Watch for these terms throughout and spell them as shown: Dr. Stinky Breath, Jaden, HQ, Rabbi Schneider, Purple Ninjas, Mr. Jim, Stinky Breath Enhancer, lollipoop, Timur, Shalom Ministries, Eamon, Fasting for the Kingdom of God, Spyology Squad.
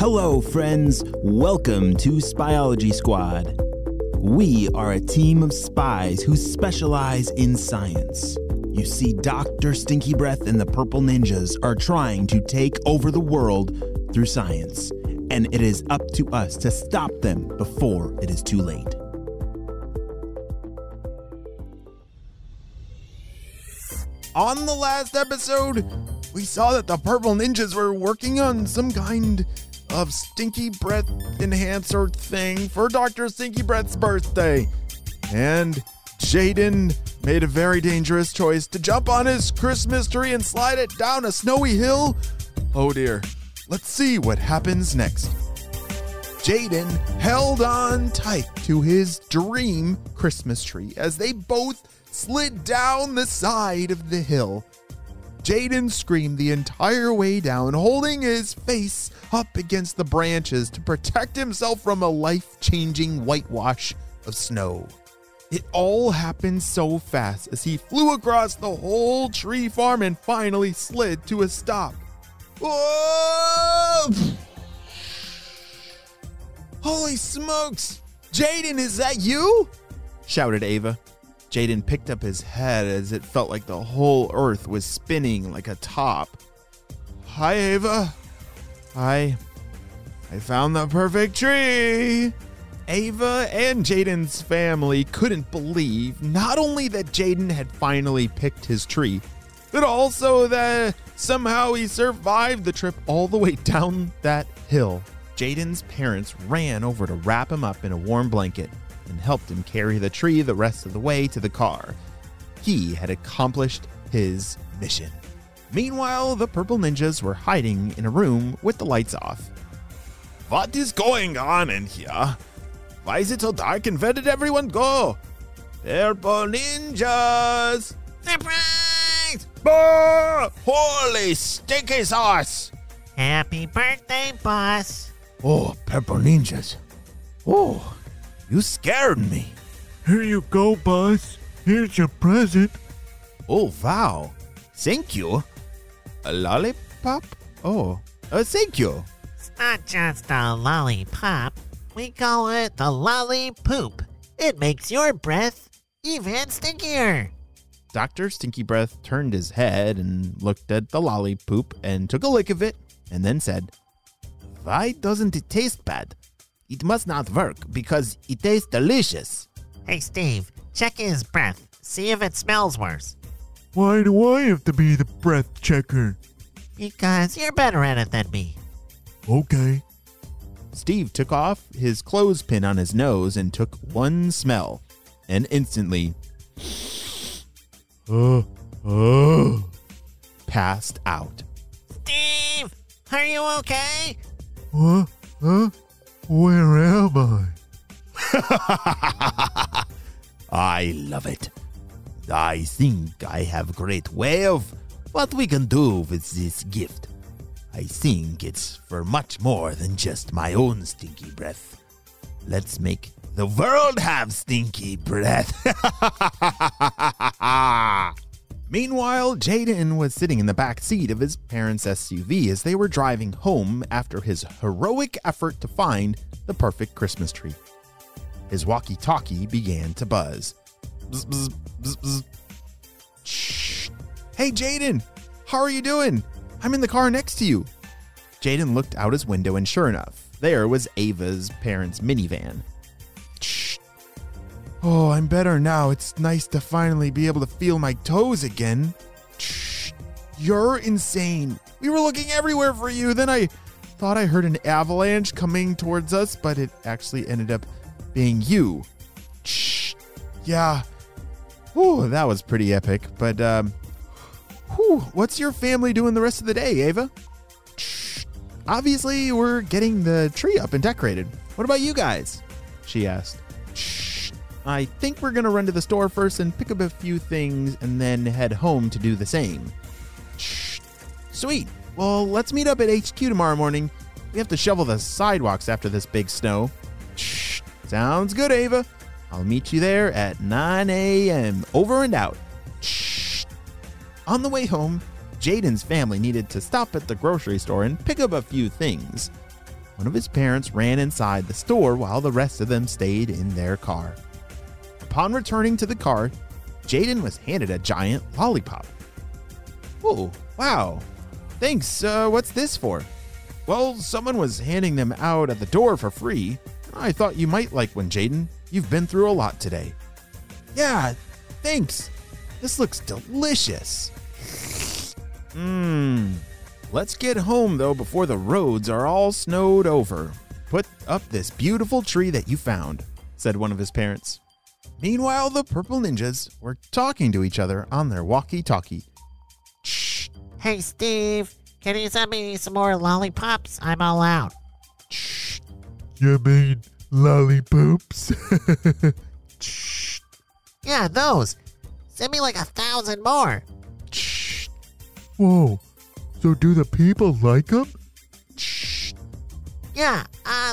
Hello, friends. Welcome to Spyology Squad. We are a team of spies who specialize in science. You see, Dr. Stinky Breath and the Purple Ninjas are trying to take over the world through science, and it is up to us to stop them before it is too late. On the last episode, we saw that the Purple Ninjas were working on some kind of Stinky Breath Enhancer thing for Dr. Stinky Breath's birthday. And Jaden made a very dangerous choice to jump on his Christmas tree and slide it down a snowy hill. Oh dear. Let's see what happens next. Jaden held on tight to his dream Christmas tree as they both slid down the side of the hill. Jaden screamed the entire way down, holding his face up against the branches to protect himself from a life-changing whitewash of snow. It all happened so fast as he flew across the whole tree farm and finally slid to a stop. Whoa! Holy smokes! Jaden, is that you? Shouted Ava. Jaden picked up his head as it felt like the whole earth was spinning like a top. Hi, Ava. I found the perfect tree. Ava and Jaden's family couldn't believe not only that Jaden had finally picked his tree, but also that somehow he survived the trip all the way down that hill. Jaden's parents ran over to wrap him up in a warm blanket and helped him carry the tree the rest of the way to the car. He had accomplished his mission. Meanwhile, the Purple Ninjas were hiding in a room with the lights off. What is going on in here? Why is it so dark and where did everyone go? Purple Ninjas! Surprise! Bah! Holy stinky sauce! Happy birthday, boss! Oh, Purple Ninjas. Oh, you scared me. Here you go, boss. Here's your present. Oh, wow. Thank you. A lollipop? Oh, thank you. It's not just a lollipop. We call it the lollipoop. It makes your breath even stinkier. Dr. Stinky Breath turned his head and looked at the lollipoop and took a lick of it and then said, "Why doesn't it taste bad? It must not work because it tastes delicious." Hey, Steve, check his breath. See if it smells worse. Why do I have to be the breath checker? Because you're better at it than me. Okay. Steve took off his clothespin on his nose and took one smell, and instantly passed out. Steve, are you okay? What? Huh? Where am I? I love it. I think I have a great way of what we can do with this gift. I think it's for much more than just my own stinky breath. Let's make the world have stinky breath. Meanwhile, Jaden was sitting in the back seat of his parents' SUV as they were driving home after his heroic effort to find the perfect Christmas tree. His walkie-talkie began to buzz. Bzz, bzz, bzz, bzz. Shh. Hey, Jaden, how are you doing? I'm in the car next to you. Jaden looked out his window and sure enough, there was Ava's parents' minivan. Oh, I'm better now. It's nice to finally be able to feel my toes again. Shh, you're insane. We were looking everywhere for you. Then I thought I heard an avalanche coming towards us, but it actually ended up being you. Shh, yeah. Whew, that was pretty epic. But, what's your family doing the rest of the day, Ava? Shh, obviously we're getting the tree up and decorated. What about you guys? She asked. I think we're going to run to the store first and pick up a few things and then head home to do the same. Shh. Sweet. Well, let's meet up at HQ tomorrow morning. We have to shovel the sidewalks after this big snow. Shh. Sounds good, Ava. I'll meet you there at 9 a.m. Over and out. Shh. On the way home, Jaden's family needed to stop at the grocery store and pick up a few things. One of his parents ran inside the store while the rest of them stayed in their car. Upon returning to the car, Jaden was handed a giant lollipop. "Oh, wow. Thanks, what's this for?" "Well, someone was handing them out at the door for free. I thought you might like one, Jaden. You've been through a lot today." "Yeah, thanks. This looks delicious." Let's get home, though, before the roads are all snowed over. "Put up this beautiful tree that you found," said one of his parents. Meanwhile, the Purple Ninjas were talking to each other on their walkie-talkie. "Shh. Hey, Steve, can you send me some more lollipops? I'm all out." "Shh. You mean lollipoops?" "Shh. Yeah, those. Send me like 1,000 more." "Shh. Whoa. So do the people like them?" "Shh. Yeah,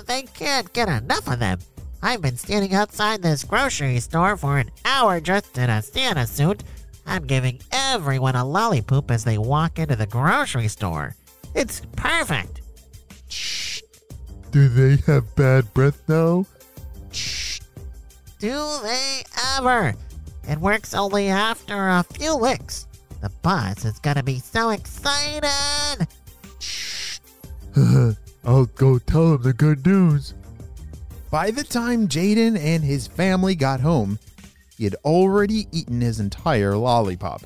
they can't get enough of them. I've been standing outside this grocery store for an hour dressed in a Santa suit. I'm giving everyone a lollipoop as they walk into the grocery store. It's perfect." "Shh. Do they have bad breath now?" "Shh. Do they ever? It works only after a few licks. The boss is going to be so excited." "Shh. I'll go tell him the good news." By the time Jaden and his family got home, he had already eaten his entire lollipop.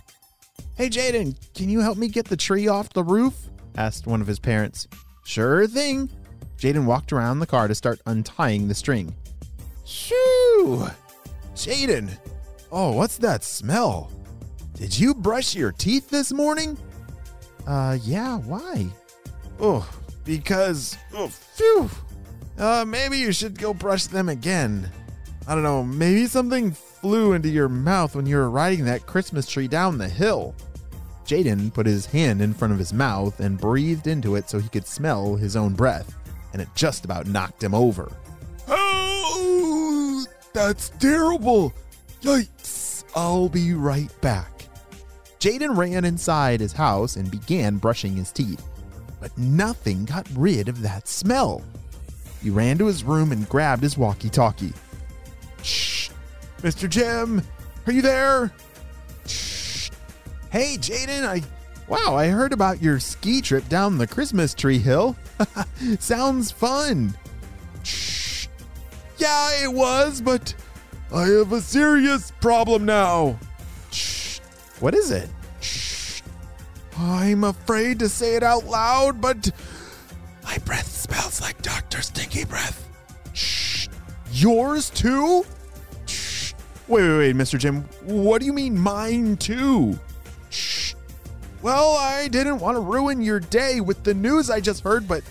"Hey, Jaden, can you help me get the tree off the roof?" asked one of his parents. "Sure thing." Jaden walked around the car to start untying the string. "Shoo! Jaden! Oh, what's that smell? Did you brush your teeth this morning?" Yeah, why?" "Oh, because, oh, phew. Maybe you should go brush them again. I don't know, maybe something flew into your mouth when you were riding that Christmas tree down the hill." Jaden put his hand in front of his mouth and breathed into it so he could smell his own breath, and it just about knocked him over. "Oh, that's terrible. Yikes, I'll be right back." Jaden ran inside his house and began brushing his teeth, but nothing got rid of that smell. He ran to his room and grabbed his walkie-talkie. "Shh, Mr. Jim, are you there? Shh. Hey, Jaden, I heard about your ski trip down the Christmas tree hill. Sounds fun." "Shh. Yeah, it was, but I have a serious problem now." "What is it?" "Shh. I'm afraid to say it out loud, but my breath smells like Dr. Stinky Breath." "Shh. Yours too?" "Shh. Wait, Mr. Jim. What do you mean mine too?" "Shh. Well, I didn't want to ruin your day with the news I just heard, but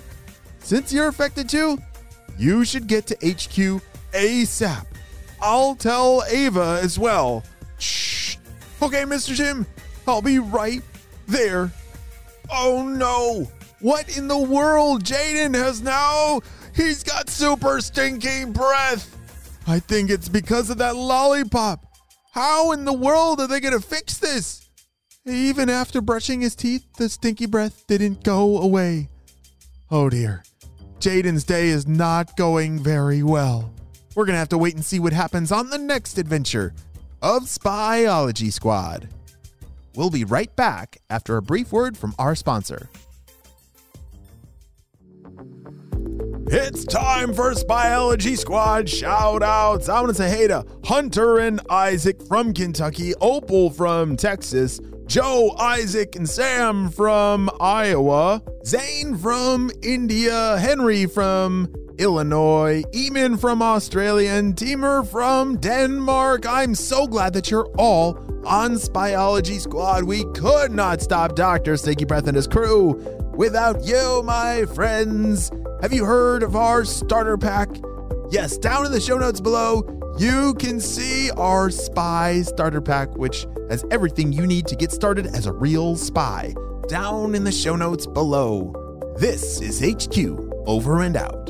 since you're affected too, you should get to HQ ASAP. I'll tell Ava as well." "Shh. Okay, Mr. Jim, I'll be right there." "Oh no! What in the world? Jaden has now... He's got super stinky breath! I think it's because of that lollipop! How in the world are they gonna fix this? Even after brushing his teeth, the stinky breath didn't go away. Oh dear, Jaden's day is not going very well. We're gonna have to wait and see what happens on the next adventure of Spyology Squad. We'll be right back after a brief word from our sponsor. It's time for Spyology Squad shout-outs. I want to say hey to Hunter and Isaac from Kentucky, Opal from Texas, Joe, Isaac, and Sam from Iowa, Zane from India, Henry from Illinois, Eamon from Australia, and Timur from Denmark. I'm so glad that you're all on Spyology Squad. We could not stop Dr. Stinky Breath and his crew without you, my friends. Have you heard of our starter pack? Yes, down in the show notes below, you can see our spy starter pack, which has everything you need to get started as a real spy. Down in the show notes below. This is HQ over and out.